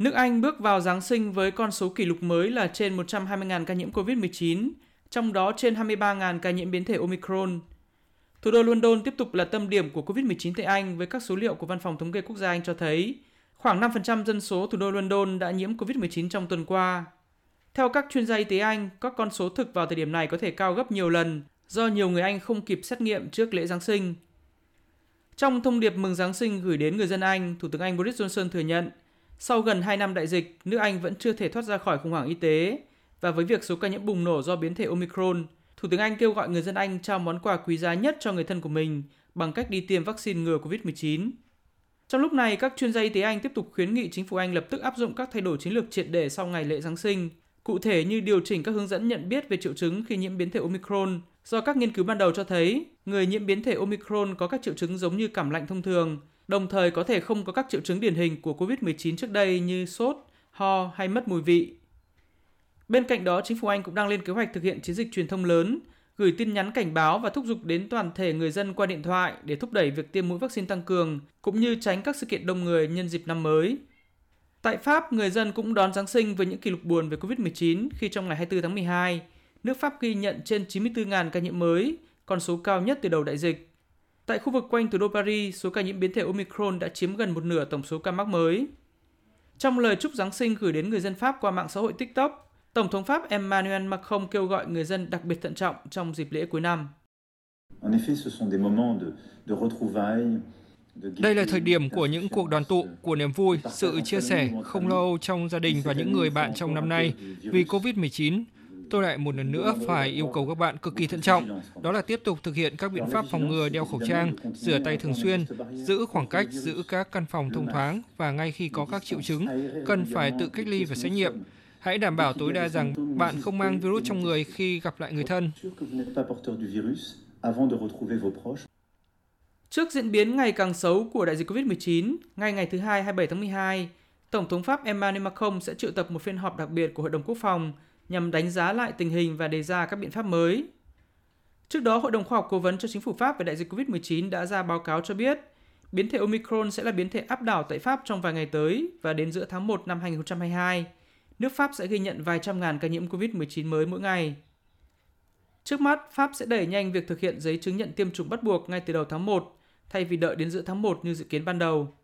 Nước Anh bước vào Giáng sinh với con số kỷ lục mới là trên 120.000 ca nhiễm COVID-19, trong đó trên 23.000 ca nhiễm biến thể Omicron. Thủ đô London tiếp tục là tâm điểm của COVID-19 tại Anh với các số liệu của Văn phòng Thống kê Quốc gia Anh cho thấy khoảng 5% dân số thủ đô London đã nhiễm COVID-19 trong tuần qua. Theo các chuyên gia y tế Anh, các con số thực vào thời điểm này có thể cao gấp nhiều lần do nhiều người Anh không kịp xét nghiệm trước lễ Giáng sinh. Trong thông điệp mừng Giáng sinh gửi đến người dân Anh, Thủ tướng Anh Boris Johnson thừa nhận sau gần 2 năm đại dịch, nước Anh vẫn chưa thể thoát ra khỏi khủng hoảng y tế và với việc số ca nhiễm bùng nổ do biến thể Omicron, Thủ tướng Anh kêu gọi người dân Anh trao món quà quý giá nhất cho người thân của mình bằng cách đi tiêm vaccine ngừa COVID-19. Trong lúc này, các chuyên gia y tế Anh tiếp tục khuyến nghị chính phủ Anh lập tức áp dụng các thay đổi chiến lược triệt để sau ngày lễ Giáng sinh, cụ thể như điều chỉnh các hướng dẫn nhận biết về triệu chứng khi nhiễm biến thể Omicron, do các nghiên cứu ban đầu cho thấy người nhiễm biến thể Omicron có các triệu chứng giống như cảm lạnh thông thường, đồng thời có thể không có các triệu chứng điển hình của COVID-19 trước đây như sốt, ho hay mất mùi vị. Bên cạnh đó, chính phủ Anh cũng đang lên kế hoạch thực hiện chiến dịch truyền thông lớn, gửi tin nhắn cảnh báo và thúc giục đến toàn thể người dân qua điện thoại để thúc đẩy việc tiêm mũi vaccine tăng cường, cũng như tránh các sự kiện đông người nhân dịp năm mới. Tại Pháp, người dân cũng đón Giáng sinh với những kỷ lục buồn về COVID-19 khi trong ngày 24 tháng 12, nước Pháp ghi nhận trên 94.000 ca nhiễm mới, con số cao nhất từ đầu đại dịch. Tại khu vực quanh thủ đô Paris, số ca nhiễm biến thể Omicron đã chiếm gần một nửa tổng số ca mắc mới. Trong lời chúc Giáng sinh gửi đến người dân Pháp qua mạng xã hội TikTok, Tổng thống Pháp Emmanuel Macron kêu gọi người dân đặc biệt thận trọng trong dịp lễ cuối năm. Đây là thời điểm của những cuộc đoàn tụ, của niềm vui, sự chia sẻ, không lo âu trong gia đình và những người bạn trong năm nay vì COVID-19. Tôi lại một lần nữa phải yêu cầu các bạn cực kỳ thận trọng, đó là tiếp tục thực hiện các biện pháp phòng ngừa, đeo khẩu trang, rửa tay thường xuyên, giữ khoảng cách, giữ các căn phòng thông thoáng và ngay khi có các triệu chứng, cần phải tự cách ly và xét nghiệm. Hãy đảm bảo tối đa rằng bạn không mang virus trong người khi gặp lại người thân. Trước diễn biến ngày càng xấu của đại dịch COVID-19, ngày thứ Hai 27 tháng 12, Tổng thống Pháp Emmanuel Macron sẽ triệu tập một phiên họp đặc biệt của Hội đồng Quốc phòng nhằm đánh giá lại tình hình và đề ra các biện pháp mới. Trước đó, Hội đồng Khoa học Cố vấn cho Chính phủ Pháp về đại dịch COVID-19 đã ra báo cáo cho biết biến thể Omicron sẽ là biến thể áp đảo tại Pháp trong vài ngày tới và đến giữa tháng 1 năm 2022. Nước Pháp sẽ ghi nhận vài trăm ngàn ca nhiễm COVID-19 mới mỗi ngày. Trước mắt, Pháp sẽ đẩy nhanh việc thực hiện giấy chứng nhận tiêm chủng bắt buộc ngay từ đầu tháng 1, thay vì đợi đến giữa tháng 1 như dự kiến ban đầu.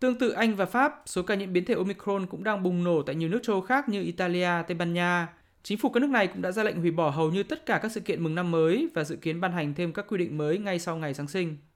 Tương tự Anh và Pháp, số ca nhiễm biến thể Omicron cũng đang bùng nổ tại nhiều nước châu Âu khác như Italia, Tây Ban Nha. Chính phủ các nước này cũng đã ra lệnh hủy bỏ hầu như tất cả các sự kiện mừng năm mới và dự kiến ban hành thêm các quy định mới ngay sau ngày Giáng sinh.